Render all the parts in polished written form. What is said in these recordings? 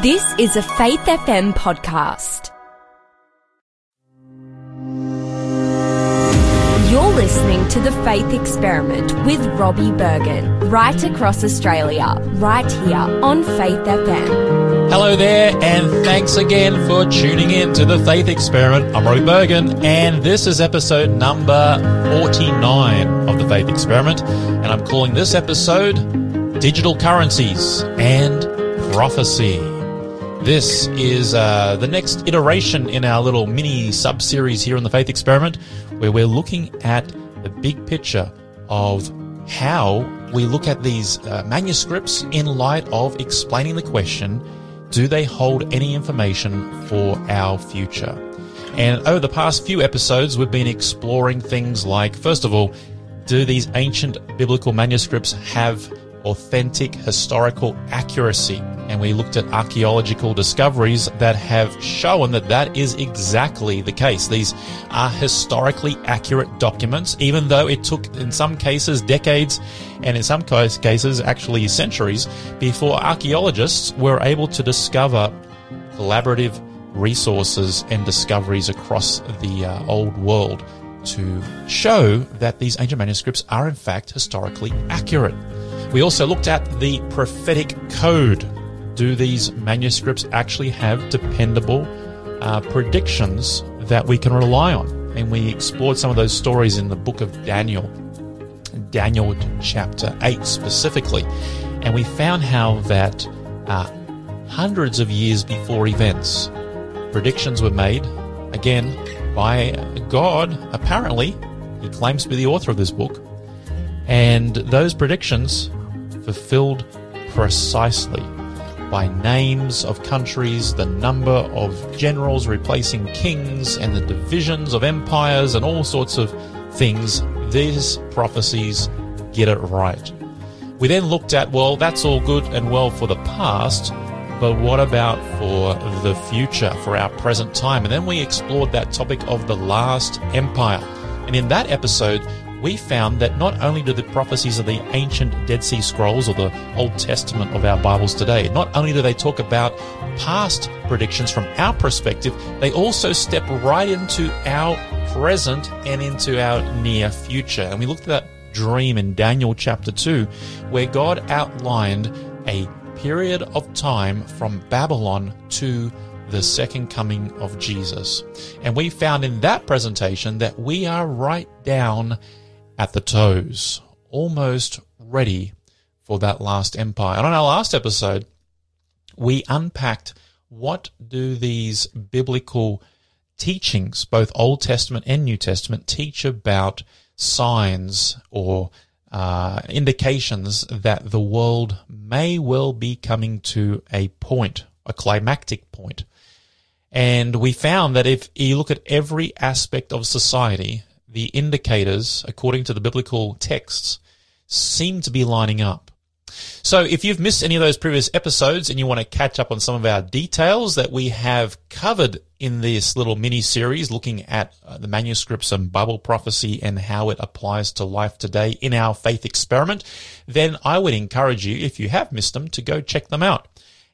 This is a Faith FM podcast. You're listening to The Faith Experiment with Robbie Bergen, right across Australia, right here on Faith FM. Hello there, and thanks again for tuning in to The Faith Experiment. I'm Robbie Bergen, and this is episode number 49 of The Faith Experiment, and I'm calling this episode Digital Currencies and Prophecy. This is the next iteration in our little mini sub-series here on The Faith Experiment, where we're looking at the big picture of how we look at these manuscripts in light of explaining the question, do they hold any information for our future? And over the past few episodes, we've been exploring things like, first of all, do these ancient biblical manuscripts have authentic historical accuracy? And we looked at archaeological discoveries that have shown that that is exactly the case. These are historically accurate documents, even though it took, in some cases, decades, and in some cases, actually centuries, before archaeologists were able to discover collaborative resources and discoveries across the old world to show that these ancient manuscripts are, in fact, historically accurate. We also looked at the prophetic code. Do these manuscripts actually have dependable predictions that we can rely on? And we explored some of those stories in the book of Daniel, Daniel chapter 8 specifically. And we found how that hundreds of years before events, predictions were made, again, by God, apparently. He claims to be the author of this book. And those predictions fulfilled precisely by names of countries, the number of generals replacing kings, and the divisions of empires and all sorts of things. These prophecies get it right. We then looked at, well, that's all good and well for the past, but what about for the future, for our present time? And then we explored that topic of the last empire. And in that episode, we found that not only do the prophecies of the ancient Dead Sea Scrolls or the Old Testament of our Bibles today, not only do they talk about past predictions from our perspective, they also step right into our present and into our near future. And we looked at that dream in Daniel chapter 2, where God outlined a period of time from Babylon to the second coming of Jesus. And we found in that presentation that we are right down at the toes, almost ready for that last empire. And on our last episode, we unpacked what do these biblical teachings, both Old Testament and New Testament, teach about signs or indications that the world may well be coming to a point, a climactic point. And we found that if you look at every aspect of society, the indicators, according to the biblical texts, seem to be lining up. So if you've missed any of those previous episodes and you want to catch up on some of our details that we have covered in this little mini-series looking at the manuscripts and Bible prophecy and how it applies to life today in our Faith Experiment, then I would encourage you, if you have missed them, to go check them out.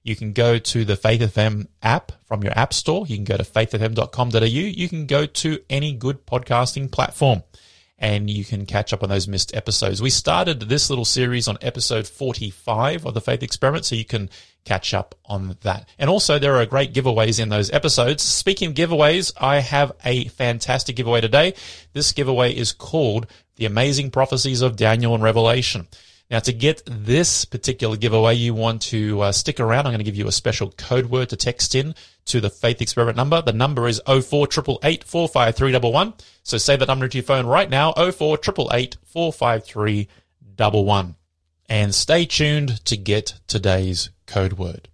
You can go to the Faith FM app from your app store. You can go to faithfm.com.au. You can go to any good podcasting platform, and you can catch up on those missed episodes. We started this little series on episode 45 of the Faith Experiment, so you can catch up on that. And also, there are great giveaways in those episodes. Speaking of giveaways, I have a fantastic giveaway today. This giveaway is called The Amazing Prophecies of Daniel and Revelation. Now, to get this particular giveaway, you want to stick around. I'm going to give you a special code word to text in to the Faith Experiment number. The number is 0488 453 11. So save that number to your phone right now, 0488 453 11. And stay tuned to get today's code word.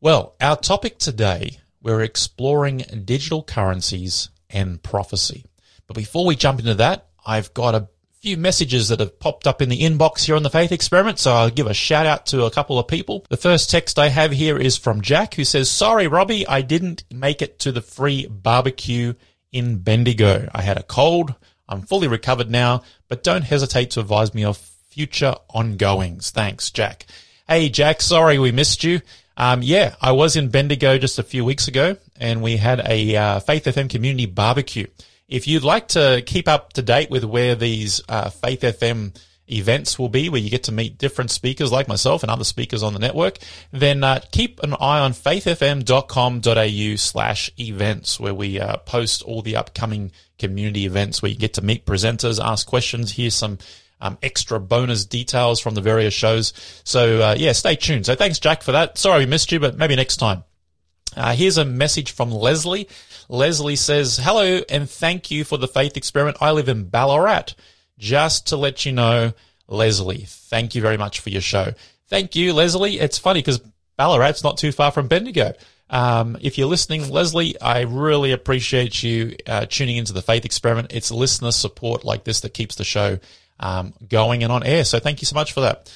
Well, our topic today, we're exploring digital currencies and prophecy. But before we jump into that, I've got a few messages that have popped up in the inbox here on the Faith Experiment, so I'll give a shout out to a couple of people. The first text I have here is from Jack, who says, "Sorry, Robbie, I didn't make it to the free barbecue in Bendigo. I had a cold. I'm fully recovered now, but don't hesitate to advise me of future ongoings. Thanks, Jack." Hey, Jack, sorry we missed you. Yeah, I was in Bendigo just a few weeks ago, and we had a Faith FM community barbecue. If you'd like to keep up to date with where these Faith FM events will be, where you get to meet different speakers like myself and other speakers on the network, then keep an eye on faithfm.com.au/events, where we post all the upcoming community events where you get to meet presenters, ask questions, hear some extra bonus details from the various shows. So, yeah, stay tuned. So thanks, Jack, for that. Sorry we missed you, but maybe next time. Here's a message from Leslie. Leslie says, hello and thank you for the faith experiment. I live in Ballarat. Just to let you know, Leslie, thank you very much for your show. Thank you, Leslie. It's funny because Ballarat's not too far from Bendigo. If you're listening, Leslie, I really appreciate you tuning into the Faith Experiment. It's listener support like this that keeps the show going and on air. So thank you so much for that.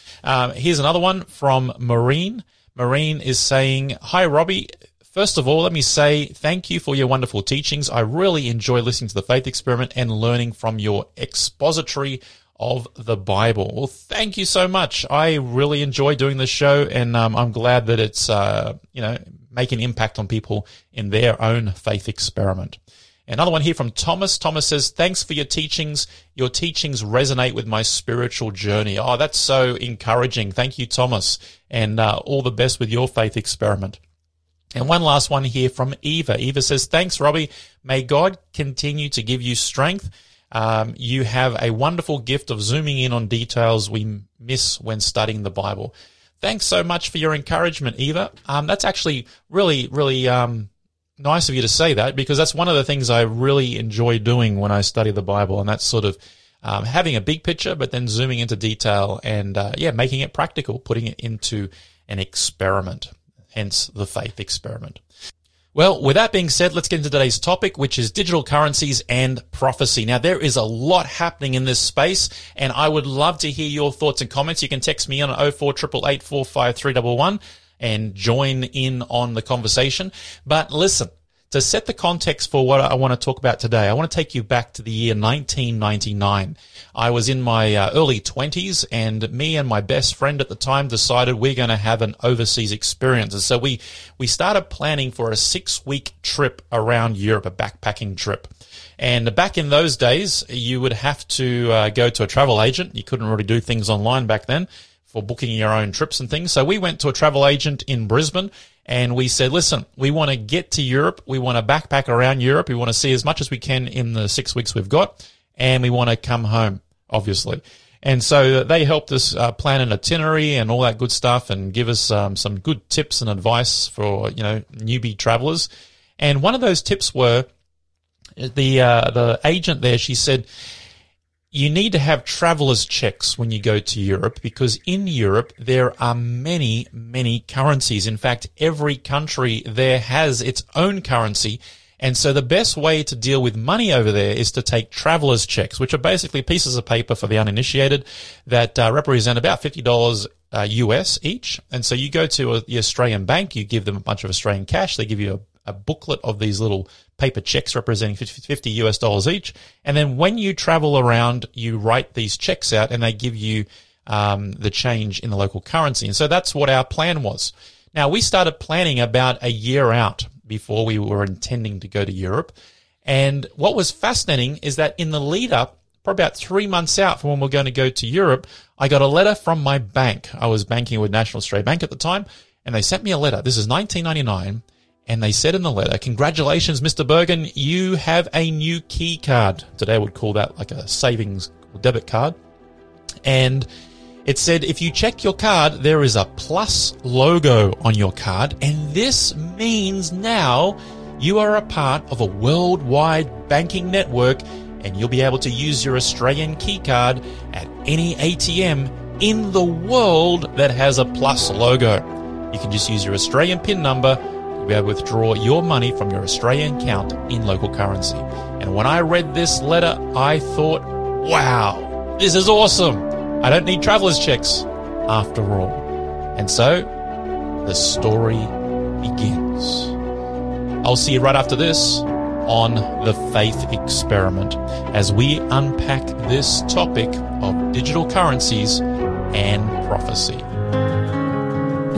Here's another one from Maureen. Maureen is saying, hi, Robbie. First of all, let me say thank you for your wonderful teachings. I really enjoy listening to the Faith Experiment and learning from your expository of the Bible. Well, thank you so much. I really enjoy doing this show, and I'm glad that it's, making an impact on people in their own faith experiment. Another one here from Thomas. Thomas says, thanks for your teachings. Your teachings resonate with my spiritual journey. Oh, that's so encouraging. Thank you, Thomas, and all the best with your faith experiment. And one last one here from Eva. Eva says, thanks, Robbie. May God continue to give you strength. You have a wonderful gift of zooming in on details we miss when studying the Bible. Thanks so much for your encouragement, Eva. That's actually really, really nice of you to say that, because that's one of the things I really enjoy doing when I study the Bible, and that's sort of having a big picture but then zooming into detail and, making it practical, putting it into an experiment, hence the faith experiment. Well, with that being said, let's get into today's topic, which is digital currencies and prophecy. Now, there is a lot happening in this space, and I would love to hear your thoughts and comments. You can text me on 0488 45311 and join in on the conversation. But listen, to set the context for what I want to talk about today, I want to take you back to the year 1999. I was in my early 20s, and me and my best friend at the time decided we're going to have an overseas experience. And so we started planning for a 6-week trip around Europe, a backpacking trip. And back in those days, you would have to go to a travel agent. You couldn't really do things online back then for booking your own trips and things. So we went to a travel agent in Brisbane, and we said, listen, we want to get to Europe. We want to backpack around Europe. We want to see as much as we can in the 6 weeks we've got, and we want to come home, obviously. And so they helped us plan an itinerary and all that good stuff and give us some good tips and advice for, newbie travelers. And one of those tips were the agent there, she said, you need to have traveler's checks when you go to Europe, because in Europe there are many, many currencies. In fact, every country there has its own currency. And so the best way to deal with money over there is to take traveler's checks, which are basically pieces of paper for the uninitiated that represent about $50 US each. And so you go to the Australian bank, you give them a bunch of Australian cash, they give you a booklet of these little paper checks representing $50 US each. And then when you travel around, you write these checks out and they give you the change in the local currency. And so that's what our plan was. Now, we started planning about a year out before we were intending to go to Europe. And what was fascinating is that in the lead up, probably about 3 months out from when we're going to go to Europe, I got a letter from my bank. I was banking with National Australia Bank at the time, and they sent me a letter. This is 1999. And they said in the letter, congratulations, Mr. Bergen, you have a new key card. Today we'd call that like a savings or debit card. And it said, if you check your card, there is a plus logo on your card. And this means now you are a part of a worldwide banking network, and you'll be able to use your Australian key card at any ATM in the world that has a plus logo. You can just use your Australian PIN number. Be able to withdraw your money from your Australian account in local currency. And when I read this letter, I thought, wow, this is awesome. I don't need traveler's checks after all. And so the story begins. I'll see you right after this on The Faith Experiment as we unpack this topic of digital currencies and prophecy.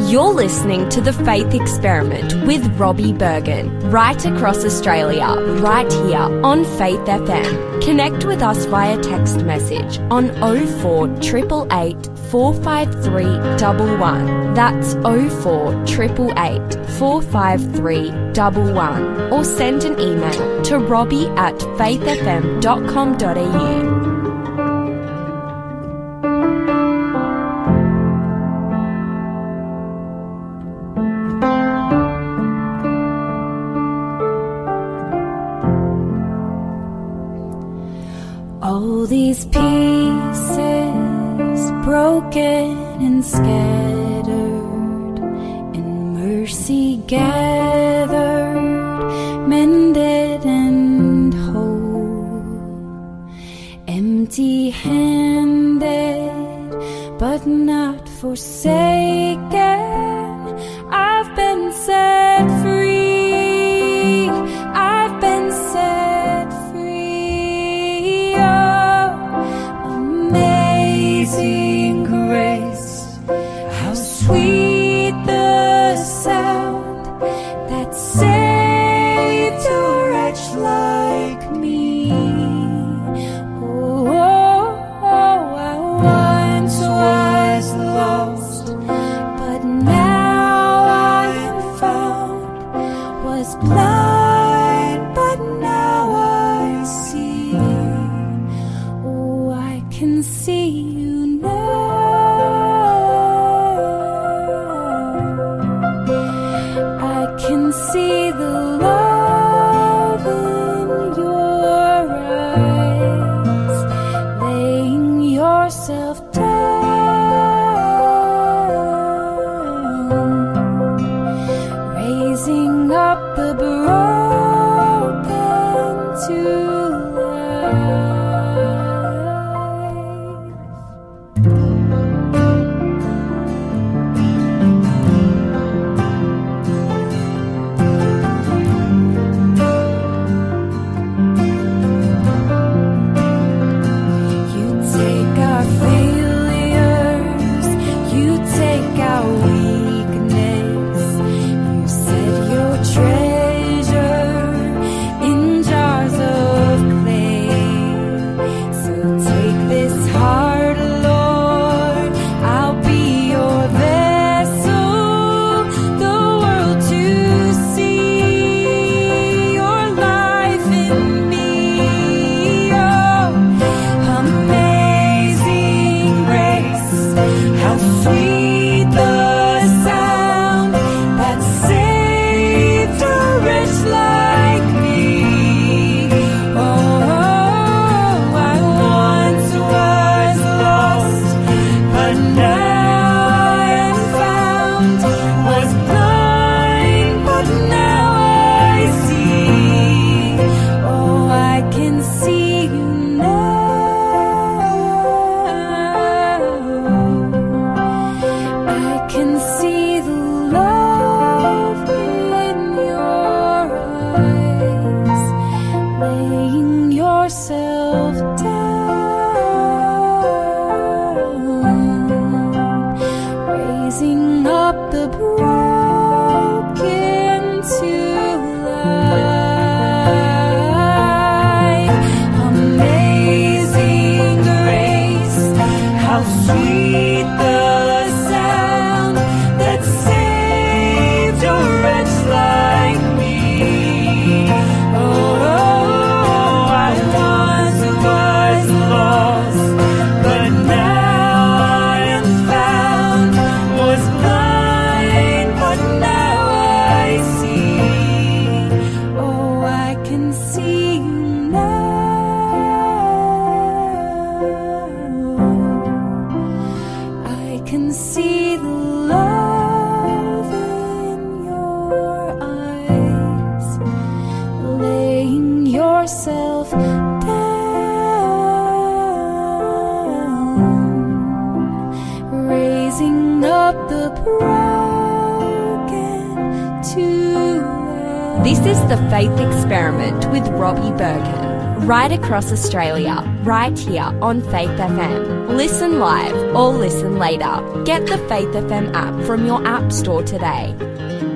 You're listening to The Faith Experiment with Robbie Bergen, right across Australia, right here on Faith FM. Connect with us via text message on 0488 453 11. That's 0488 453 11. Or send an email to robbie@faithfm.com.au. These pieces broken and scattered, in mercy gathered, mended and whole, empty-handed but not forsaken, I've been set free, I've been set free. Amazing grace, how sweet the sound that saved a wretch like me. Oh, I once was lost, but now I am found, was blind, but now I see. Oh, I can see. This is The Faith Experiment with Robbie Bergen, right across Australia, right here on Faith FM. Listen live or listen later. Get the Faith FM app from your app store today.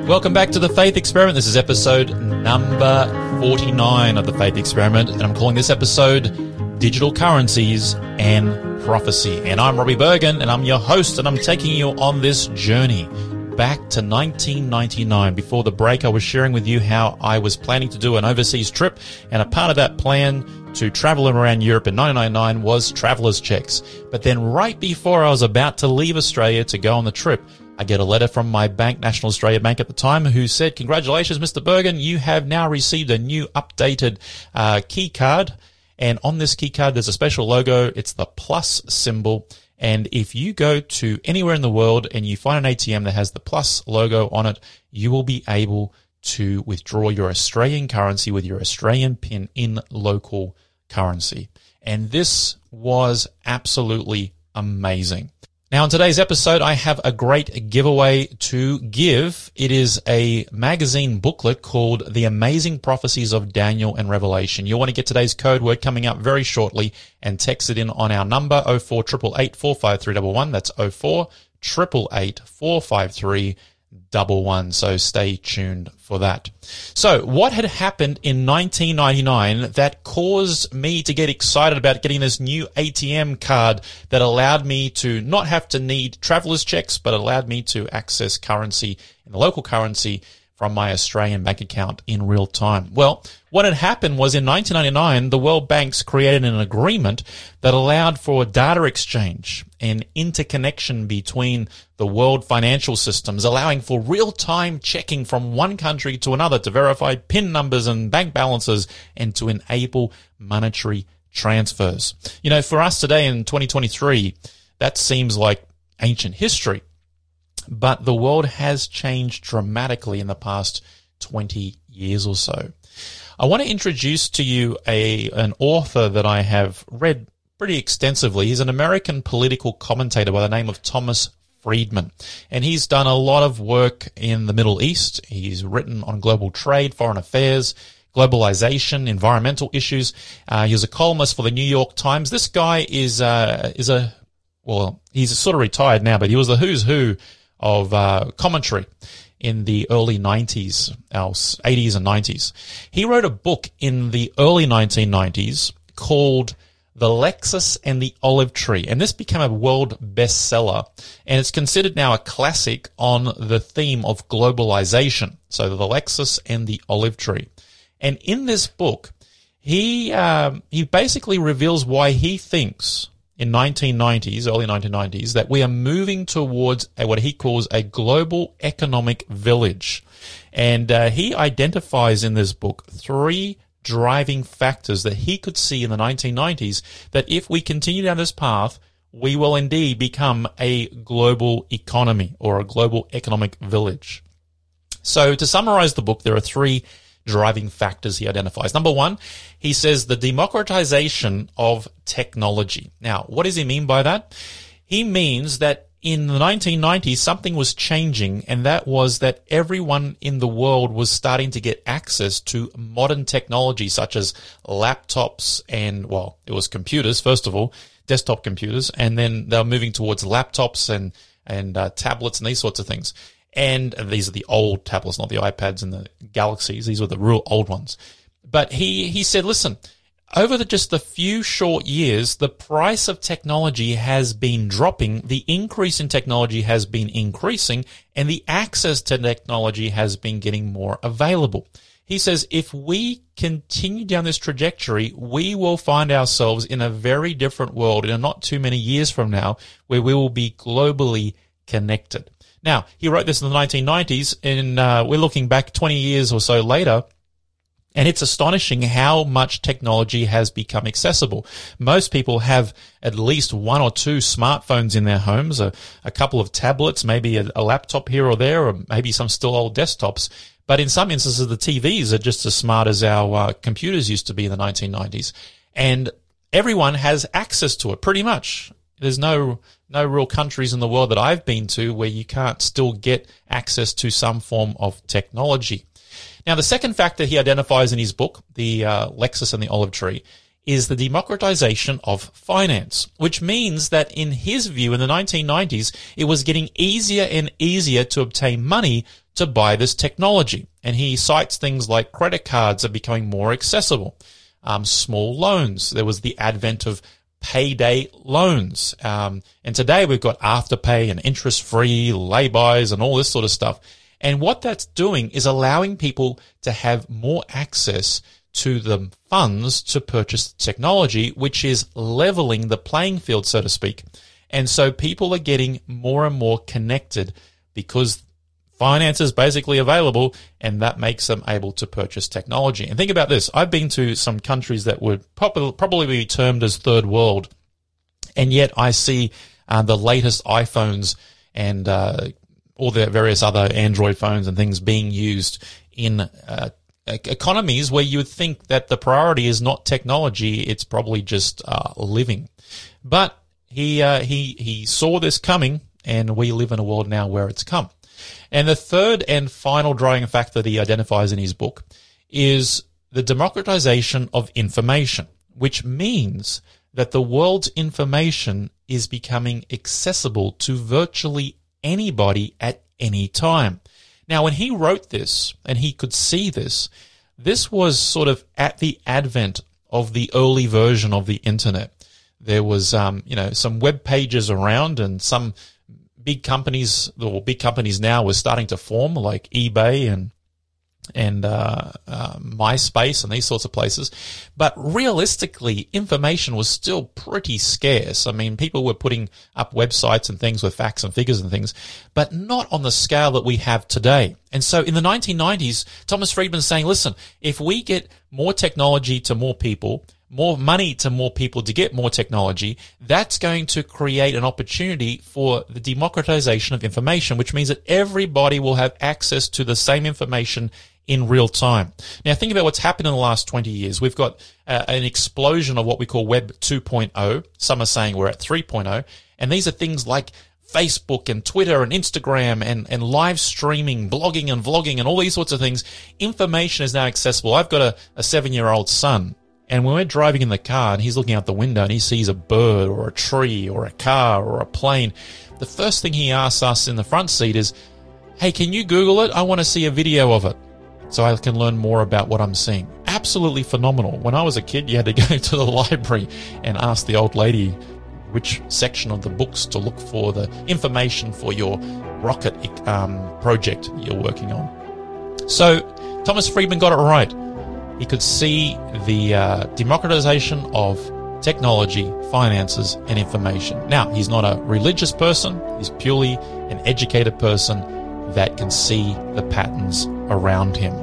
Welcome back to The Faith Experiment. This is episode number 49 of The Faith Experiment, and I'm calling this episode Digital Currencies and Prophecy. And I'm Robbie Bergen, and I'm your host, and I'm taking you on this journey back to 1999. Before the break, I was sharing with you how I was planning to do an overseas trip, and a part of that plan to travel around Europe in 1999 was traveller's checks. But then right before I was about to leave Australia to go on the trip, I get a letter from my bank, National Australia Bank at the time, who said, "Congratulations, Mr. Bergen, you have now received a new updated key card. And on this key card, there's a special logo. It's the plus symbol. And if you go to anywhere in the world and you find an ATM that has the plus logo on it, you will be able to withdraw your Australian currency with your Australian PIN in local currency." And this was absolutely amazing. Now, in today's episode, I have a great giveaway to give. It is a magazine booklet called The Amazing Prophecies of Daniel and Revelation. You'll want to get today's code word coming up very shortly and text it in on our number, 0488845311. That's 0488845311. So stay tuned for that. So what had happened in 1999 that caused me to get excited about getting this new ATM card that allowed me to not have to need traveler's checks, but allowed me to access currency in the local currency from my Australian bank account in real time? Well, what had happened was in 1999, the World Banks created an agreement that allowed for data exchange and interconnection between the world financial systems, allowing for real-time checking from one country to another to verify PIN numbers and bank balances and to enable monetary transfers. You know, for us today in 2023, that seems like ancient history. But the world has changed dramatically in the past 20 years or so. I want to introduce to you an author that I have read pretty extensively. He's an American political commentator by the name of Thomas Friedman, and he's done a lot of work in the Middle East. He's written on global trade, foreign affairs, globalization, environmental issues. He was a columnist for the New York Times. This guy he's sort of retired now, but he was the who's who of commentary in the early 90s, 80s and 90s. He wrote a book in the early 1990s called The Lexus and the Olive Tree, and this became a world bestseller, and it's considered now a classic on the theme of globalization. So The Lexus and the Olive Tree. And in this book, he basically reveals why he thinks in 1990s, early 1990s, that we are moving towards what he calls a global economic village. And he identifies in this book three driving factors that he could see in the 1990s that if we continue down this path, we will indeed become a global economy or a global economic village. So to summarize the book, there are three driving factors he identifies. Number one, he says the democratization of technology. Now, what does he mean by that? He means that in the 1990s, something was changing, and that was that everyone in the world was starting to get access to modern technology such as laptops and, well, it was computers, first of all, desktop computers, and then they're moving towards laptops and tablets and these sorts of things. And these are the old tablets, not the iPads and the Galaxies. These were the real old ones. But he said, listen, over just the few short years, the price of technology has been dropping, the increase in technology has been increasing, and the access to technology has been getting more available. He says, if we continue down this trajectory, we will find ourselves in a very different world in not too many years from now, where we will be globally connected. Now, he wrote this in the 1990s, and we're looking back 20 years or so later, and it's astonishing how much technology has become accessible. Most people have at least one or two smartphones in their homes, a couple of tablets, maybe a laptop here or there, or maybe some still old desktops. But in some instances, the TVs are just as smart as our computers used to be in the 1990s, and everyone has access to it pretty much. There's no real countries in the world that I've been to where you can't still get access to some form of technology. Now, the second factor he identifies in his book, The Lexus and the Olive Tree, is the democratization of finance, which means that in his view in the 1990s, it was getting easier and easier to obtain money to buy this technology. And he cites things like credit cards are becoming more accessible, small loans. There was the advent of payday loans. And today we've got afterpay and interest-free lay-bys and all this sort of stuff. And what that's doing is allowing people to have more access to the funds to purchase technology, which is leveling the playing field, so to speak. And so people are getting more and more connected because finance is basically available, and that makes them able to purchase technology. And think about this. I've been to some countries that would probably be termed as third world, and yet I see the latest iPhones and all the various other Android phones and things being used in economies where you would think that the priority is not technology, it's probably just living. But he saw this coming, and we live in a world now where it's come. And the third and final driving factor that he identifies in his book is the democratization of information, which means that the world's information is becoming accessible to virtually anybody at any time. Now, when he wrote this, and he could see this, this was sort of at the advent of the early version of the internet. There was, some web pages around, and some big companies now were starting to form, like eBay and MySpace and these sorts of places. But realistically, information was still pretty scarce. I mean, people were putting up websites and things with facts and figures and things, but not on the scale that we have today. And so in the 1990s, Thomas Friedman's saying, listen, if we get more technology to more people, more money to more people to get more technology, that's going to create an opportunity for the democratization of information, which means that everybody will have access to the same information in real time. Now, think about what's happened in the last 20 years. We've got an explosion of what we call Web 2.0. Some are saying we're at 3.0. And these are things like Facebook and Twitter and Instagram and live streaming, blogging and vlogging and all these sorts of things. Information is now accessible. I've got a 7-year-old son. And when we're driving in the car and he's looking out the window and he sees a bird or a tree or a car or a plane, the first thing he asks us in the front seat is, hey, can you Google it? I want to see a video of it so I can learn more about what I'm seeing. Absolutely phenomenal. When I was a kid, you had to go to the library and ask the old lady which section of the books to look for the information for your rocket project you're working on. So Thomas Friedman got it right. He could see the democratization of technology, finances, and information. Now, he's not a religious person. He's purely an educated person that can see the patterns around him.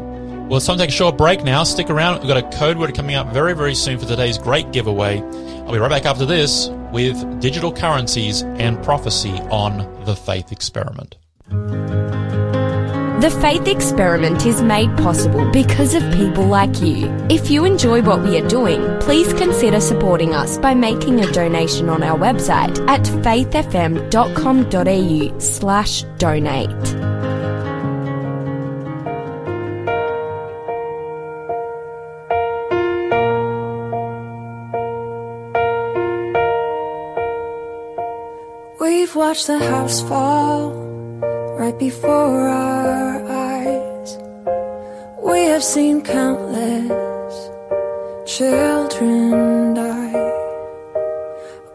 Well, it's time to take a short break now. Stick around. We've got a code word coming up very, very soon for today's great giveaway. I'll be right back after this with digital currencies and prophecy on The Faith Experiment. The Faith Experiment is made possible because of people like you. If you enjoy what we are doing, please consider supporting us by making a donation on our website at faithfm.com.au/donate. We've watched the house fall right before our eyes. We have seen countless children die.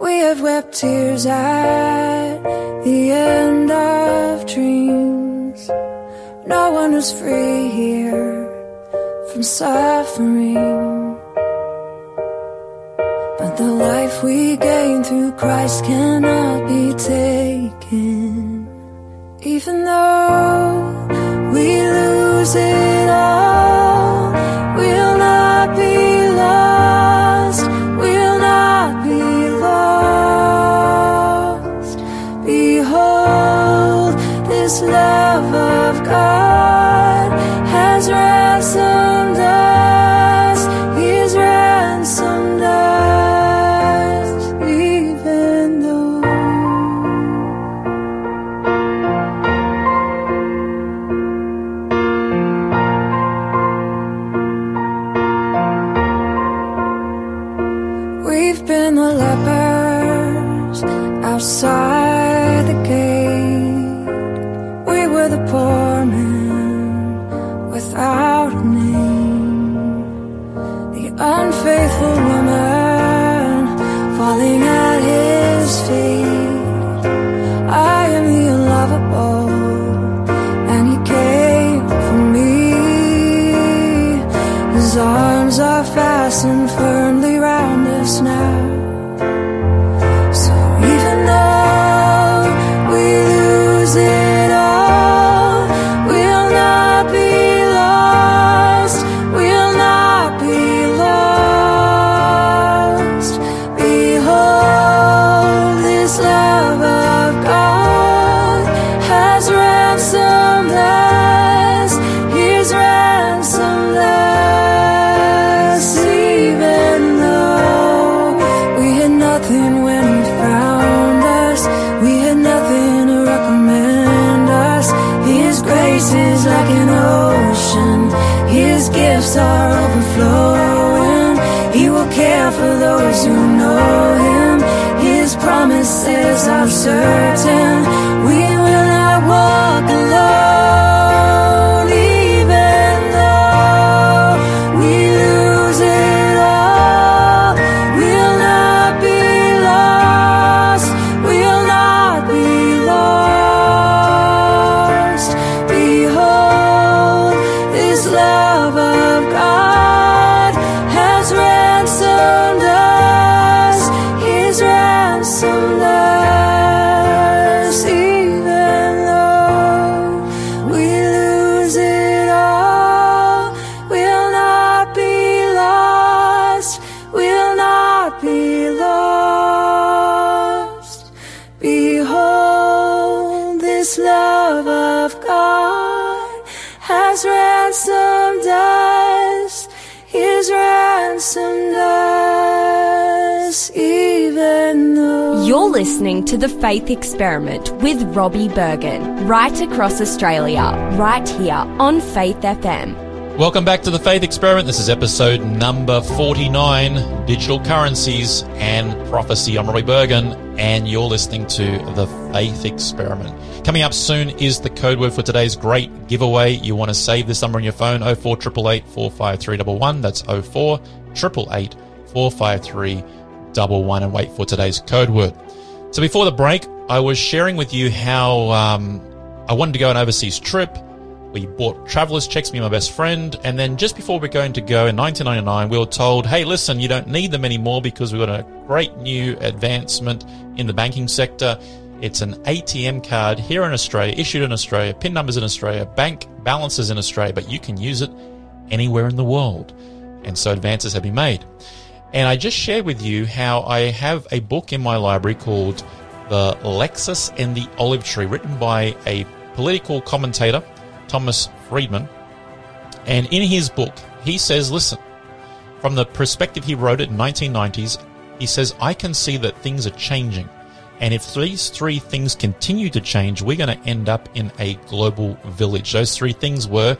We have wept tears at the end of dreams. No one was free here from suffering, but the life we gain through Christ cannot be taken. Even though we lose it all, we'll not be lost, we'll not be lost. Behold, this love of God has ransomed us, He's ransomed us, even though. pressing firmly round us now. I'm certain we will not walk alone, even though we lose it all. We'll not be lost, we'll not be lost. Behold, this love of God has ransomed us, His ransom love. You're listening to The Faith Experiment with Robbie Bergen, right across Australia, right here on Faith FM. Welcome back to The Faith Experiment. This is episode number 49, Digital Currencies and Prophecy. I'm Robbie Bergen, and you're listening to The Faith Experiment. Coming up soon is the code word for today's great giveaway. You want to save this number on your phone, 0488 453 11. That's 0488 453 11, and wait for today's code word. So before the break, I was sharing with you how I wanted to go on an overseas trip. We bought traveller's checks, me and my best friend, and then just before we're going to go in 1999, we were told, hey, listen, you don't need them anymore because we've got a great new advancement in the banking sector. It's an ATM card here in Australia, issued in Australia, PIN numbers in Australia, bank balances in Australia, but you can use it anywhere in the world. And so advances have been made. And I just shared with you how I have a book in my library called The Lexus and the Olive Tree, written by a political commentator, Thomas Friedman. And in his book, he says, listen, from the perspective he wrote it in the 1990s, he says, I can see that things are changing. And if these three things continue to change, we're going to end up in a global village. Those three things were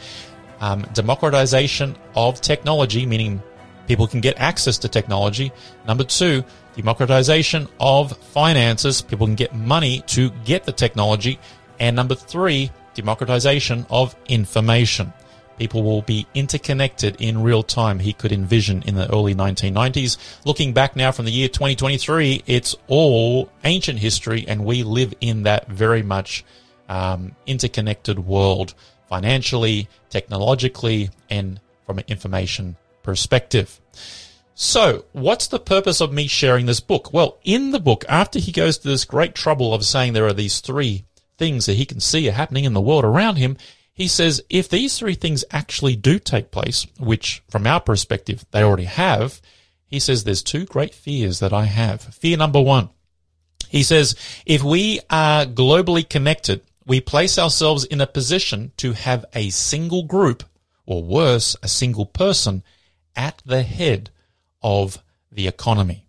democratization of technology, meaning people can get access to technology. Number two, democratization of finances. People can get money to get the technology. And number three, democratization of information. People will be interconnected in real time, he could envision in the early 1990s. Looking back now from the year 2023, it's all ancient history, and we live in that very much interconnected world, financially, technologically, and from an information perspective. So what's the purpose of me sharing this book? Well, in the book, after he goes to this great trouble of saying there are these three things that he can see are happening in the world around him, he says if these three things actually do take place, which from our perspective they already have, he says there's two great fears that I have. Fear number one, he says, if we are globally connected, we place ourselves in a position to have a single group, or worse, a single person, at the head of the economy.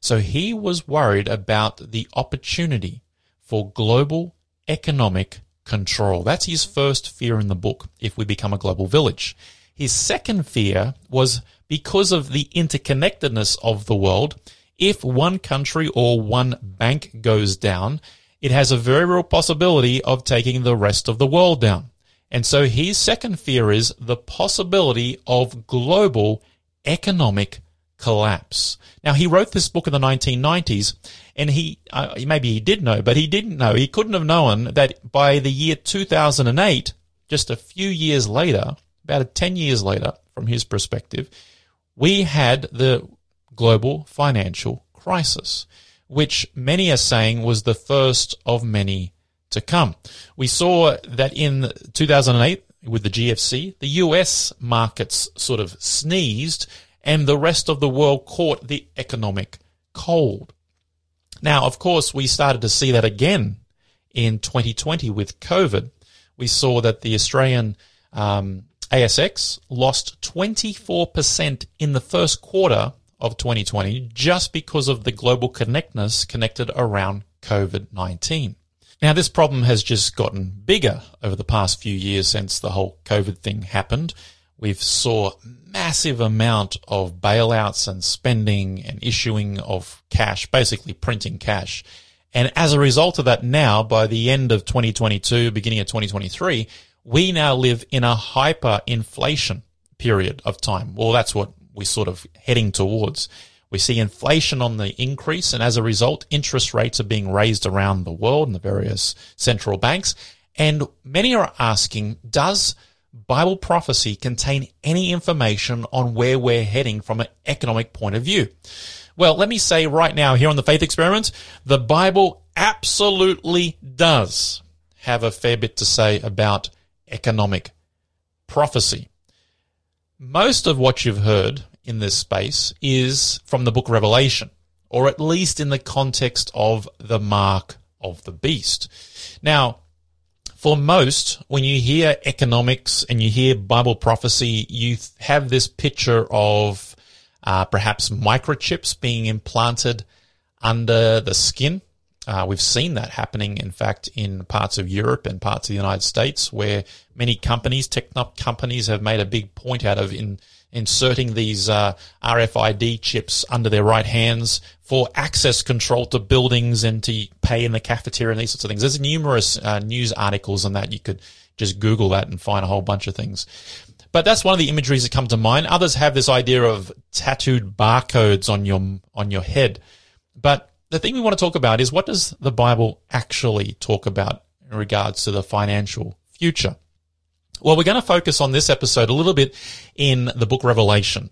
So he was worried about the opportunity for global economic control. That's his first fear in the book, if we become a global village. His second fear was because of the interconnectedness of the world, if one country or one bank goes down, it has a very real possibility of taking the rest of the world down. And so his second fear is the possibility of global economic collapse. Now, he wrote this book in the 1990s, and maybe he did know, but he didn't know. He couldn't have known that by the year 2008, just a few years later, about 10 years later from his perspective, we had the global financial crisis, which many are saying was the first of many to come. We saw that in 2008 with the GFC, the US markets sort of sneezed and the rest of the world caught the economic cold. Now, of course, we started to see that again in 2020 with COVID. We saw that the Australian ASX lost 24% in the first quarter of 2020 just because of the global connectedness connected around COVID-19. Now, this problem has just gotten bigger over the past few years since the whole COVID thing happened. We've saw massive amount of bailouts and spending and issuing of cash, basically printing cash. And as a result of that now, by the end of 2022, beginning of 2023, we now live in a hyperinflation period of time. Well, that's what we're sort of heading towards. We see inflation on the increase, and as a result, interest rates are being raised around the world in the various central banks. And many are asking, does Bible prophecy contain any information on where we're heading from an economic point of view? Well, let me say right now here on The Faith Experiment, the Bible absolutely does have a fair bit to say about economic prophecy. Most of what you've heard in this space is from the book Revelation, or at least in the context of the mark of the beast. Now, for most, when you hear economics and you hear Bible prophecy, you have this picture of perhaps microchips being implanted under the skin. We've seen that happening, in fact, in parts of Europe and parts of the United States, where many companies, tech companies, have made a big point out of inserting these RFID chips under their right hands for access control to buildings and to pay in the cafeteria and these sorts of things. There's numerous news articles on that. You could just Google that and find a whole bunch of things. But that's one of the imageries that come to mind. Others have this idea of tattooed barcodes on your head. But the thing we want to talk about is, what does the Bible actually talk about in regards to the financial future? Well, we're going to focus on this episode a little bit in the book Revelation.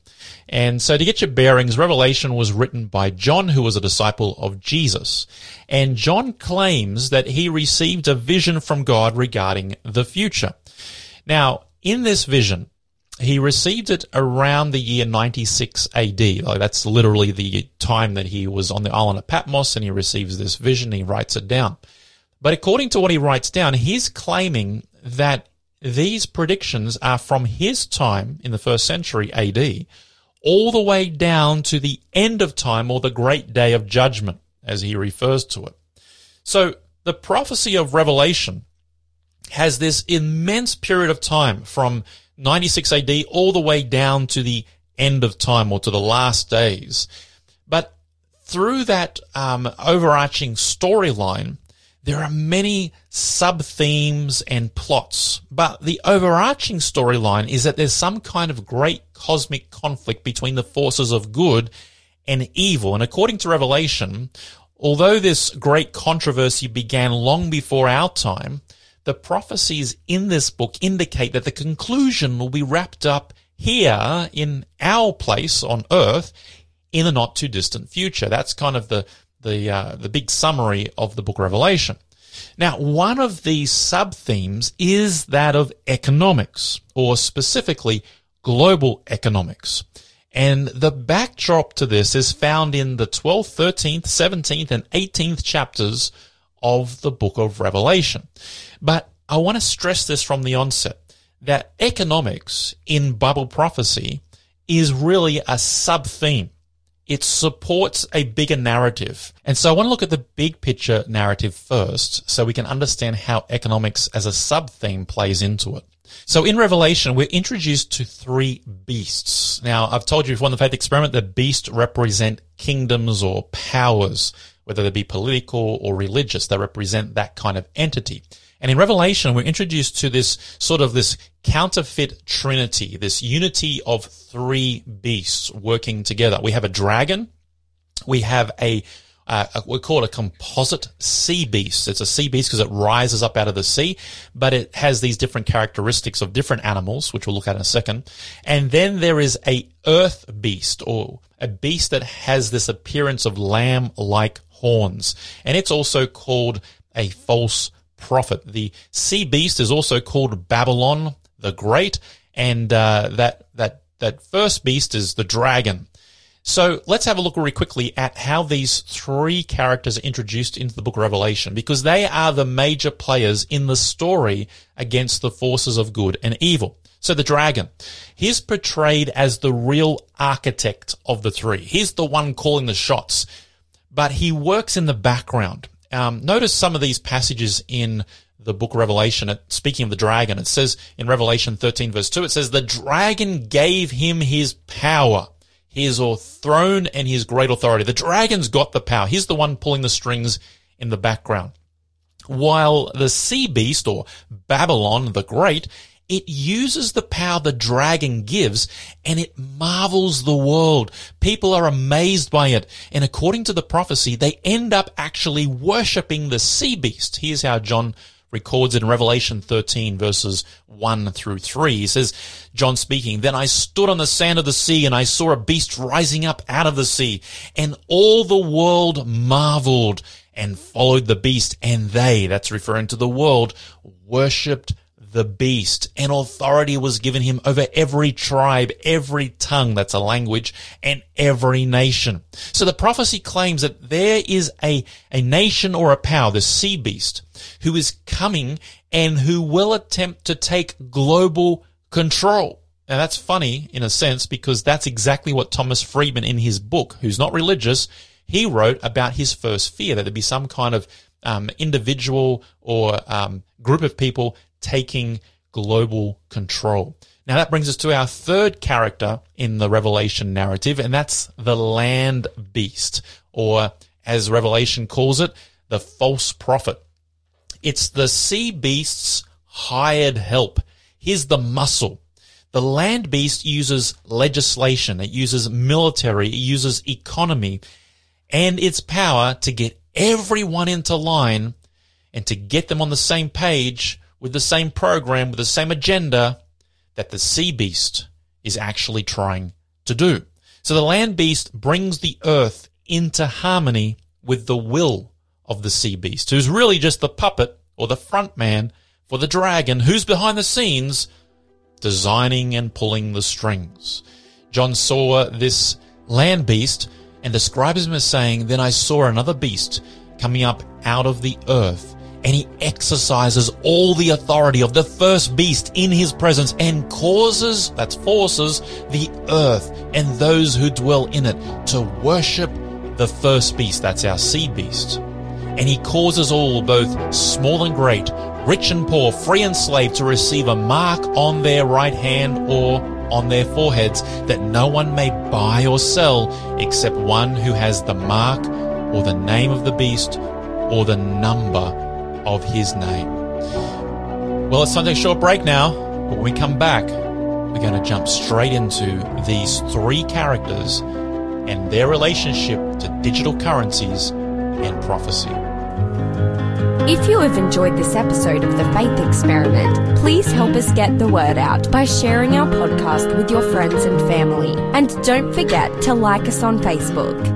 And so to get your bearings, Revelation was written by John, who was a disciple of Jesus. And John claims that he received a vision from God regarding the future. Now, in this vision, he received it around the year 96 AD. That's literally the time that he was on the island of Patmos, and he receives this vision. He writes it down. But according to what he writes down, he's claiming that these predictions are from his time in the first century AD all the way down to the end of time, or the great day of judgment, as he refers to it. So the prophecy of Revelation has this immense period of time from 96 AD all the way down to the end of time, or to the last days. But through that overarching storyline, there are many sub-themes and plots, but the overarching storyline is that there's some kind of great cosmic conflict between the forces of good and evil. And according to Revelation, although this great controversy began long before our time, the prophecies in this book indicate that the conclusion will be wrapped up here in our place on earth in the not-too-distant future. That's kind of the big summary of the book Revelation. Now, one of these sub-themes is that of economics, or specifically global economics. And the backdrop to this is found in the 12th, 13th, 17th, and 18th chapters of the book of Revelation. But I want to stress this from the onset, that economics in Bible prophecy is really a sub-theme. It supports a bigger narrative. And so I want to look at the big picture narrative first, so we can understand how economics as a sub-theme plays into it. So in Revelation, we're introduced to three beasts. Now, I've told you before in The Faith Experiment that beasts represent kingdoms or powers, whether they be political or religious. They represent that kind of entity. And in Revelation, we're introduced to this sort of this counterfeit trinity, this unity of three beasts working together. We have a dragon, we have a we call it a composite sea beast. It's a sea beast because it rises up out of the sea, but it has these different characteristics of different animals, which we'll look at in a second. And then there is a earth beast, or a beast that has this appearance of lamb-like horns. And it's also called a false prophet. The sea beast is also called Babylon the Great, and that first beast is the dragon. So let's have a look really quickly at how these three characters are introduced into the book of Revelation, because they are the major players in the story against the forces of good and evil. So the dragon, he's portrayed as the real architect of the three. He's the one calling the shots, but he works in the background. Notice some of these passages in the book of Revelation, speaking of the dragon. It says in Revelation 13 verse 2, it says, the dragon gave him his power, his throne, and his great authority. The dragon's got the power. He's the one pulling the strings in the background. While the sea beast, or Babylon the Great, it uses the power the dragon gives, and it marvels the world. People are amazed by it. And according to the prophecy, they end up actually worshipping the sea beast. Here's how John records in Revelation 13, verses 1 through 3. He says, John speaking, then I stood on the sand of the sea, and I saw a beast rising up out of the sea, and all the world marveled and followed the beast, and they, that's referring to the world, worshipped the beast, and authority was given him over every tribe, every tongue, that's a language, and every nation. So the prophecy claims that there is a nation or a power, the sea beast, who is coming and who will attempt to take global control. Now that's funny in a sense, because that's exactly what Thomas Friedman in his book, who's not religious, he wrote about his first fear, that there'd be some kind of individual or group of people taking global control. Now that brings us to our third character in the Revelation narrative, and that's the land beast, or as Revelation calls it, the false prophet. It's the sea beast's hired help. Here's the muscle. The land beast uses legislation, it uses military, it uses economy, and its power to get everyone into line and to get them on the same page with the same program, with the same agenda that the sea beast is actually trying to do. So the land beast brings the earth into harmony with the will of the sea beast, who's really just the puppet or the front man for the dragon, who's behind the scenes designing and pulling the strings. John saw this land beast and describes him as saying, then I saw another beast coming up out of the earth, and he exercises all the authority of the first beast in his presence and causes, that's forces, the earth and those who dwell in it to worship the first beast, that's our sea beast. And he causes all, both small and great, rich and poor, free and slave, to receive a mark on their right hand or on their foreheads, that no one may buy or sell except one who has the mark or the name of the beast or the number of his name. Well, it's time to take a short break now, but when we come back, we're going to jump straight into these three characters and their relationship to digital currencies and prophecy. If you have enjoyed this episode of The Faith Experiment, please help us get the word out by sharing our podcast with your friends and family. And don't forget to like us on Facebook.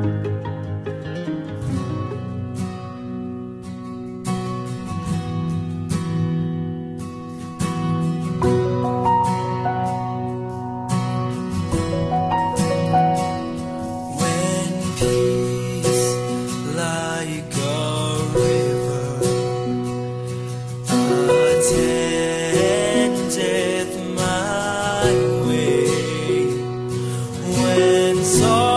Sorrow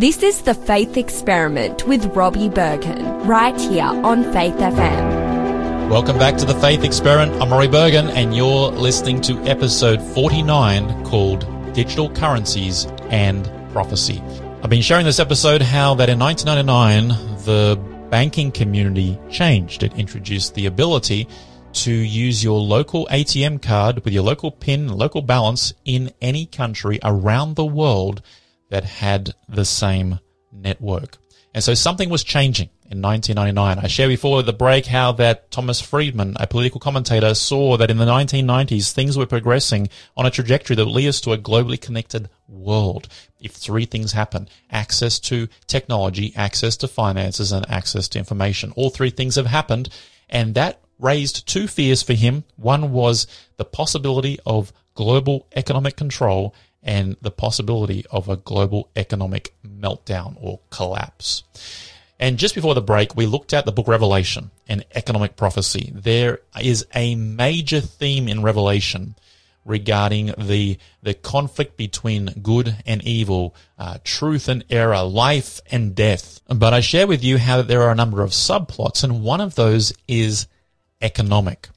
This is the Faith Experiment with Robbie Bergen, right here on Faith FM. Welcome back to the Faith Experiment. I'm Robbie Bergen, and you're listening to episode 49 called Digital Currencies and Prophecy. I've been sharing this episode how that in 1999, the banking community changed. It introduced the ability to use your local ATM card with your local PIN, local balance in any country around the world that had the same network. And so something was changing in 1999. I shared before the break how that Thomas Friedman, a political commentator, saw that in the 1990s, things were progressing on a trajectory that would lead us to a globally connected world if three things happen: access to technology, access to finances, and access to information. All three things have happened, and that raised two fears for him. One was the possibility of global economic control and the possibility of a global economic meltdown or collapse. And just before the break, we looked at the book Revelation and economic prophecy. There is a major theme in Revelation regarding the conflict between good and evil, truth and error, life and death. But I share with you how there are a number of subplots, and one of those is economic.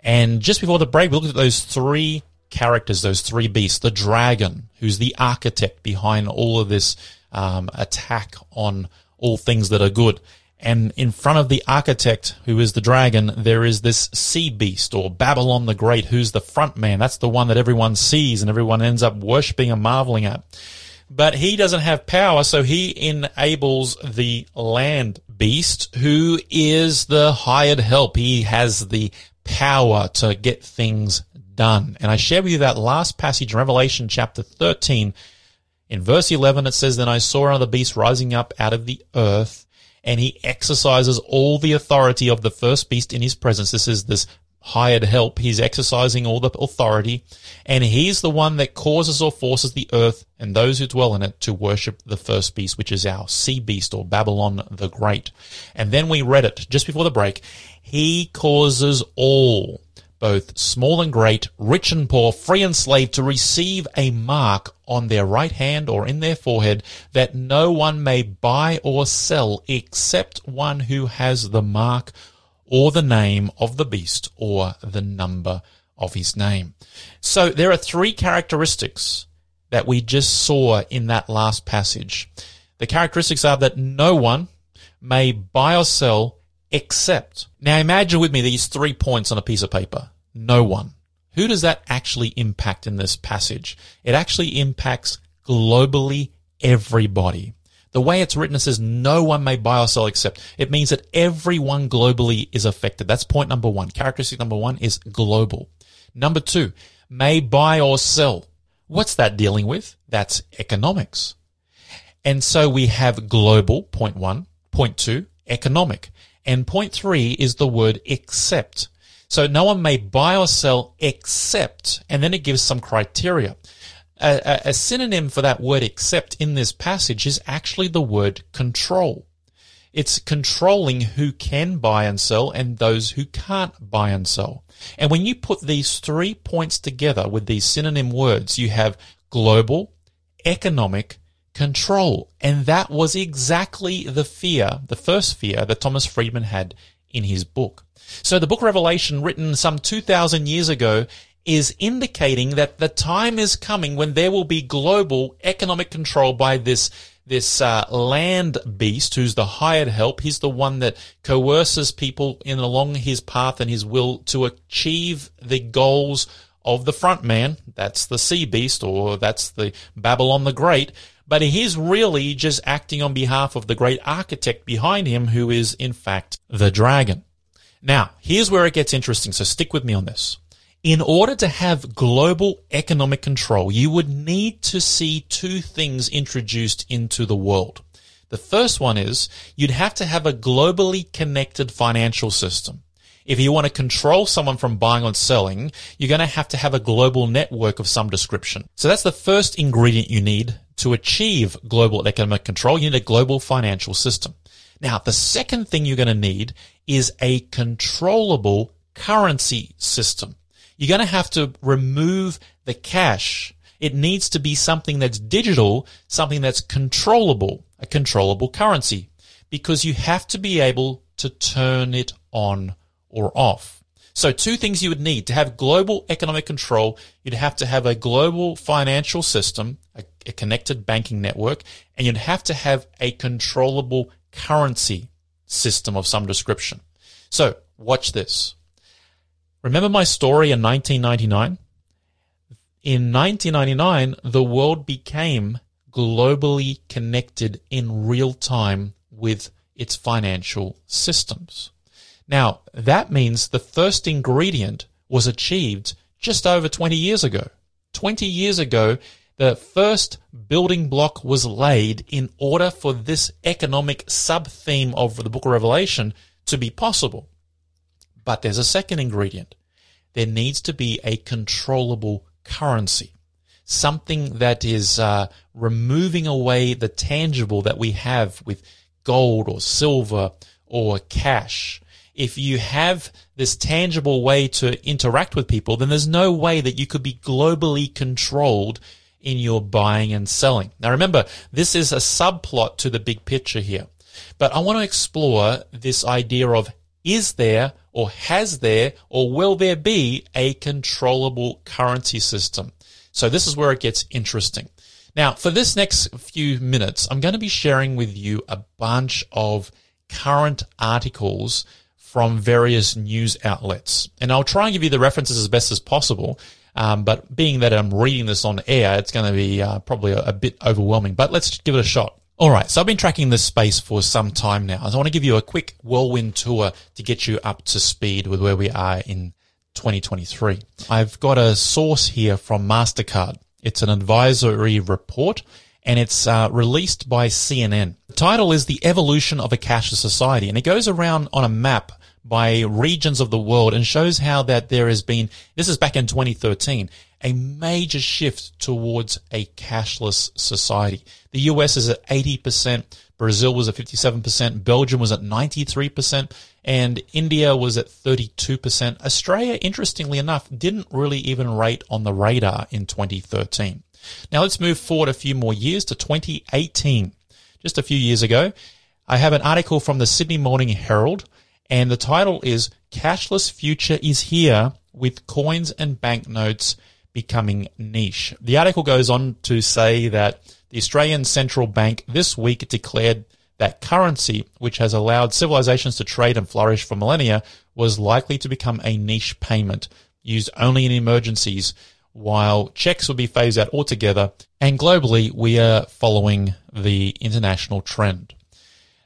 And just before the break, we looked at those three characters, those three beasts: the dragon, who's the architect behind all of this attack on all things that are good. And in front of the architect, who is the dragon, there is this sea beast, or Babylon the Great, who's the front man. That's the one that everyone sees and everyone ends up worshipping and marveling at. But he doesn't have power, so he enables the land beast, who is the hired help. He has the power to get things done. And I share with you that last passage in Revelation chapter 13. In verse 11, it says, "Then I saw another beast rising up out of the earth, and he exercises all the authority of the first beast in his presence." This is this hired help. He's exercising all the authority, and he's the one that causes or forces the earth and those who dwell in it to worship the first beast, which is our sea beast, or Babylon the Great. And then we read it just before the break. He causes all, both small and great, rich and poor, free and slave, to receive a mark on their right hand or in their forehead, that no one may buy or sell except one who has the mark or the name of the beast or the number of his name. So there are three characteristics that we just saw in that last passage. The characteristics are that no one may buy or sell except. Now imagine with me these 3 points on a piece of paper. No one. Who does that actually impact in this passage? It actually impacts globally everybody. The way it's written, it says no one may buy or sell except. It means that everyone globally is affected. That's point number one. Characteristic number one is global. Number two, may buy or sell. What's that dealing with? That's economics. And so we have global, point one. Point two, economic. And point three is the word except. So no one may buy or sell except, and then it gives some criteria. A synonym for that word except in this passage is actually the word control. It's controlling who can buy and sell and those who can't buy and sell. And when you put these 3 points together with these synonym words, you have global, economic, control. And that was exactly the fear, the first fear that Thomas Friedman had in his book. So the book Revelation, written some 2,000 years ago, is indicating that the time is coming when there will be global economic control by this land beast, who's the hired help. He's the one that coerces people in along his path and his will to achieve the goals of the front man. That's the sea beast, or that's the Babylon the Great. But he's really just acting on behalf of the great architect behind him, who is, in fact, the dragon. Now, here's where it gets interesting, so stick with me on this. In order to have global economic control, you would need to see two things introduced into the world. The first one is you'd have to have a globally connected financial system. If you want to control someone from buying or selling, you're going to have a global network of some description. So that's the first ingredient you need to achieve global economic control. You need a global financial system. Now, the second thing you're going to need is a controllable currency system. You're going to have to remove the cash. It needs to be something that's digital, something that's controllable. a controllable currency because you have to be able to turn it on or off. So two things you would need. To have global economic control, you'd have to have a global financial system, a connected banking network, and you'd have to have a controllable currency system of some description. So watch this. Remember my story in 1999? In 1999, the world became globally connected in real time with its financial systems. Now, that means the first ingredient was achieved just over 20 years ago. 20 years ago, the first building block was laid in order for this economic sub-theme of the book of Revelation to be possible. But there's a second ingredient. There needs to be a controllable currency, something that is removing away the tangible that we have with gold or silver or cash. If you have this tangible way to interact with people, then there's no way that you could be globally controlled in your buying and selling. Now, remember, this is a subplot to the big picture here. But I want to explore this idea of is there or has there or will there be a controllable currency system? So this is where it gets interesting. Now, for this next few minutes, I'm going to be sharing with you a bunch of current articles from various news outlets. And I'll try and give you the references as best as possible, but being that I'm reading this on air, it's going to be probably a bit overwhelming, but let's give it a shot. All right, so I've been tracking this space for some time now. I want to give you a quick whirlwind tour to get you up to speed with where we are in 2023. I've got a source here from MasterCard. It's an advisory report, and it's released by CNN. The title is The Evolution of a Cashless Society, and it goes around on a map by regions of the world and shows how that there has been, this is back in 2013, a major shift towards a cashless society. The US is at 80%, Brazil was at 57%, Belgium was at 93%, and India was at 32%. Australia, interestingly enough, didn't really even rate on the radar in 2013. Now let's move forward a few more years to 2018. Just a few years ago, I have an article from the Sydney Morning Herald, and the title is Cashless Future is Here with Coins and Banknotes Becoming Niche. The article goes on to say that the Australian Central Bank this week declared that currency, which has allowed civilizations to trade and flourish for millennia, was likely to become a niche payment used only in emergencies, while checks will be phased out altogether, and globally we are following the international trend.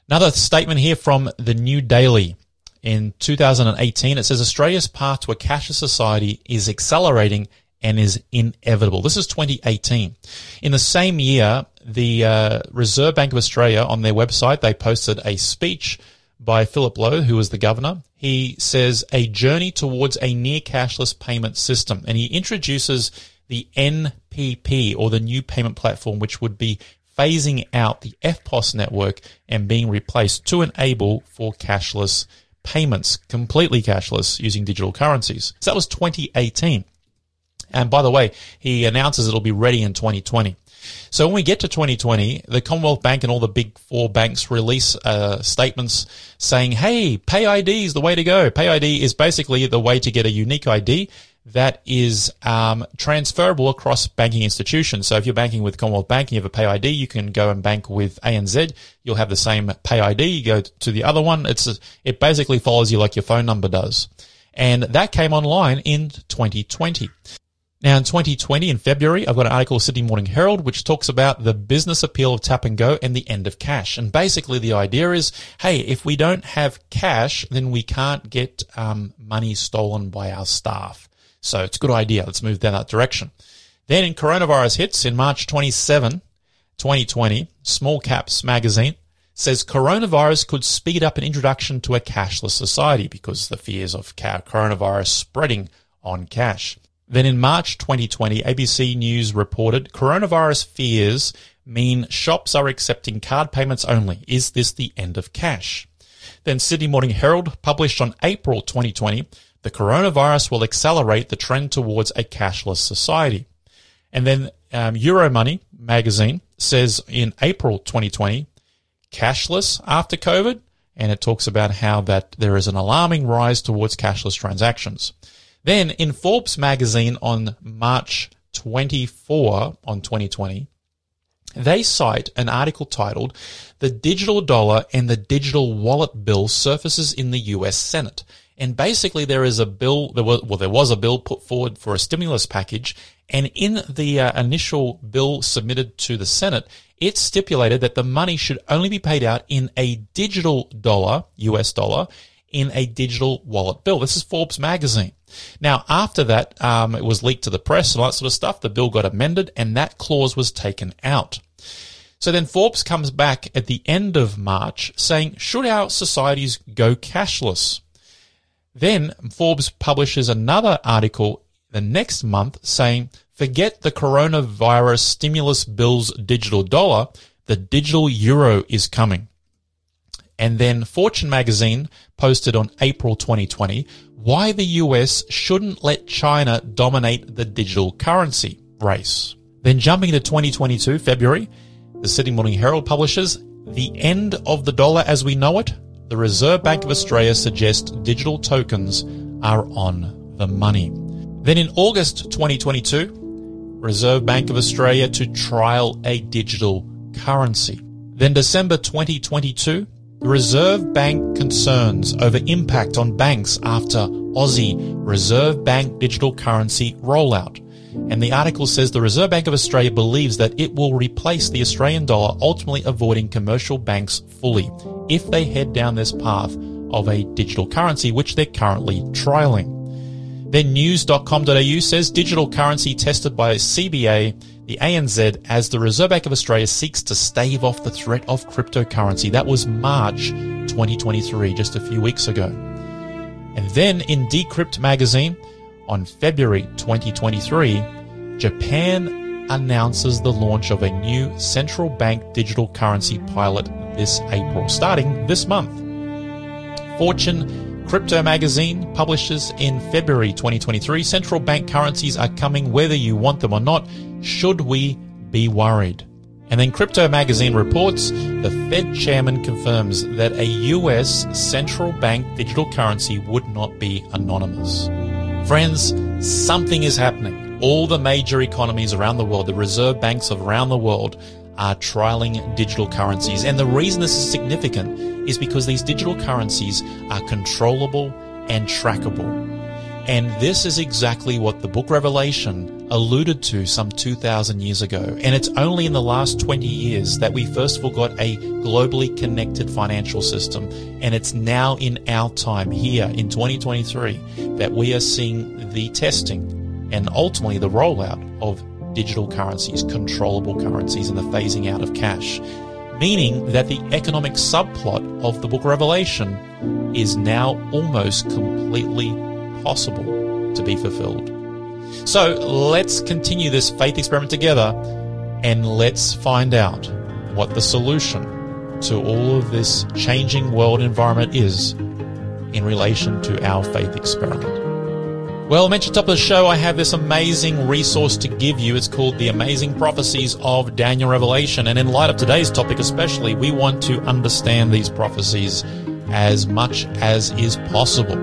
Another statement here from the New Daily in 2018, it says Australia's path to a cashless society is accelerating and is inevitable. This is 2018. In the same year, the Reserve Bank of Australia, on their website, they posted a speech by Philip Lowe, who was the governor. He says a journey towards a near cashless payment system, and he introduces the NPP, or the new payment platform, which would be phasing out the FPOS network and being replaced to enable for cashless payments, completely cashless using digital currencies. So that was 2018. And by the way, he announces it'll be ready in 2020. So when we get to 2020, the Commonwealth Bank and all the big four banks release statements saying, hey, PayID is the way to go. PayID is basically the way to get a unique ID that is transferable across banking institutions. So if you're banking with Commonwealth Bank and you have a PayID, you can go and bank with ANZ. You'll have the same PayID. You go to the other one. It basically follows you like your phone number does. And that came online in 2020. Now, in 2020, in February, I've got an article, Sydney Morning Herald, which talks about the business appeal of tap and go and the end of cash. And basically the idea is, hey, if we don't have cash, then we can't get money stolen by our staff. So it's a good idea. Let's move down that direction. Then in coronavirus hits in March 27, 2020, Small Caps magazine says coronavirus could speed up an introduction to a cashless society because the fears of coronavirus spreading on cash. Then in March 2020, ABC News reported, coronavirus fears mean shops are accepting card payments only. Is this the end of cash? Then Sydney Morning Herald published on April 2020, the coronavirus will accelerate the trend towards a cashless society. And then Euromoney magazine says in April 2020, cashless after COVID, and it talks about how that there is an alarming rise towards cashless transactions. Then in Forbes magazine on March 24 on 2020, they cite an article titled "The Digital Dollar and the Digital Wallet Bill Surfaces in the US Senate." And basically there is a bill, there was a bill put forward for a stimulus package, and in the initial bill submitted to the Senate, it stipulated that the money should only be paid out in a digital dollar, US dollar, in a digital wallet bill. This is Forbes magazine. Now, after that, it was leaked to the press and all that sort of stuff. The bill got amended and that clause was taken out. So then Forbes comes back at the end of March saying, should our societies go cashless? Then Forbes publishes another article the next month saying, forget the coronavirus stimulus bill's digital dollar, the digital euro is coming. And then Fortune magazine posted on April 2020, why the US shouldn't let China dominate the digital currency race. Then jumping to 2022, February, the Sydney Morning Herald publishes the end of the dollar as we know it. The Reserve Bank of Australia suggests digital tokens are on the money. Then in August 2022, Reserve Bank of Australia to trial a digital currency. Then December 2022, the Reserve Bank concerns over impact on banks after Aussie Reserve Bank digital currency rollout. And the article says the Reserve Bank of Australia believes that it will replace the Australian dollar, ultimately avoiding commercial banks fully if they head down this path of a digital currency, which they're currently trialing. Then news.com.au says digital currency tested by CBA, the ANZ, as the Reserve Bank of Australia seeks to stave off the threat of cryptocurrency. That was March 2023, just a few weeks ago. And then in Decrypt magazine, on February 2023, Japan announces the launch of a new central bank digital currency pilot this April, starting this month. Fortune Crypto magazine publishes in February 2023, central bank currencies are coming whether you want them or not. Should we be worried? And then Crypto Magazine reports the Fed chairman confirms that a US central bank digital currency would not be anonymous. Friends, something is happening. All the major economies around the world, the reserve banks around the world, are trialing digital currencies. And the reason this is significant is because these digital currencies are controllable and trackable. And this is exactly what the book Revelation alluded to some 2,000 years ago. And it's only in the last 20 years that we first forgot a globally connected financial system. And it's now in our time here in 2023 that we are seeing the testing and ultimately the rollout of digital currencies, controllable currencies, and the phasing out of cash. Meaning that the economic subplot of the book Revelation is now almost completely possible to be fulfilled. So let's continue this faith experiment together and let's find out what the solution to all of this changing world environment is in relation to our faith experiment. Well, mentioned top of the show, I have this amazing resource to give you. It's called The Amazing Prophecies of Daniel Revelation. And in light of today's topic especially, we want to understand these prophecies as much as is possible.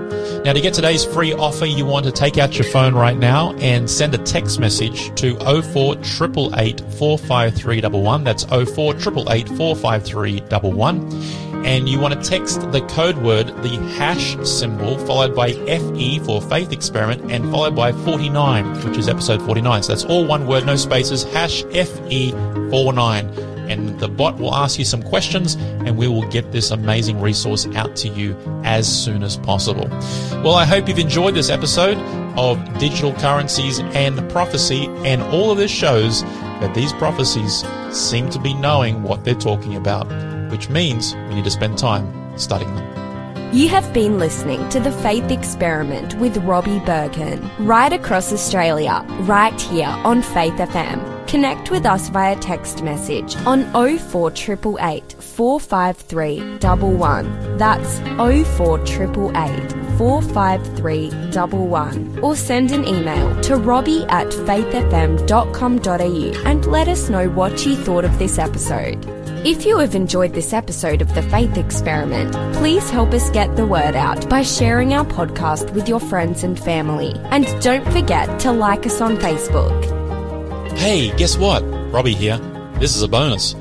Now, to get today's free offer, you want to take out your phone right now and send a text message to 0488845311. That's 0488845311. And you want to text the code word, the hash symbol, followed by FE for Faith Experiment, and followed by 49, which is episode 49. So that's all one word, no spaces, hash FE49. And the bot will ask you some questions and we will get this amazing resource out to you as soon as possible. Well, I hope you've enjoyed this episode of Digital Currencies and Prophecy, and all of this shows that these prophecies seem to be knowing what they're talking about, which means we need to spend time studying them. You have been listening to The Faith Experiment with Robbie Bergen, right across Australia, right here on Faith FM. Connect with us via text message on 0488 45311. That's 0488 45311. Or send an email to robbie@faithfm.com.au and let us know what you thought of this episode. If you have enjoyed this episode of The Faith Experiment, please help us get the word out by sharing our podcast with your friends and family. And don't forget to like us on Facebook. Hey, guess what? Robbie here. This is a bonus.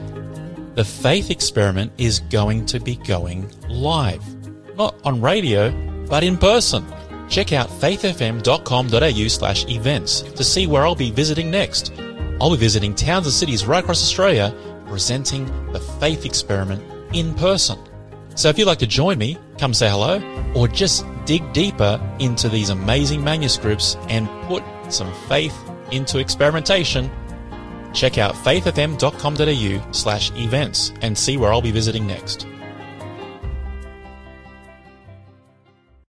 The Faith Experiment is going to be going live. Not on radio, but in person. Check out faithfm.com.au/events to see where I'll be visiting next. I'll be visiting towns and cities right across Australia, presenting the Faith Experiment in person. So if you'd like to join me, come say hello, or just dig deeper into these amazing manuscripts and put some faith into experimentation. Check out faithfm.com.au/events and see where I'll be visiting next.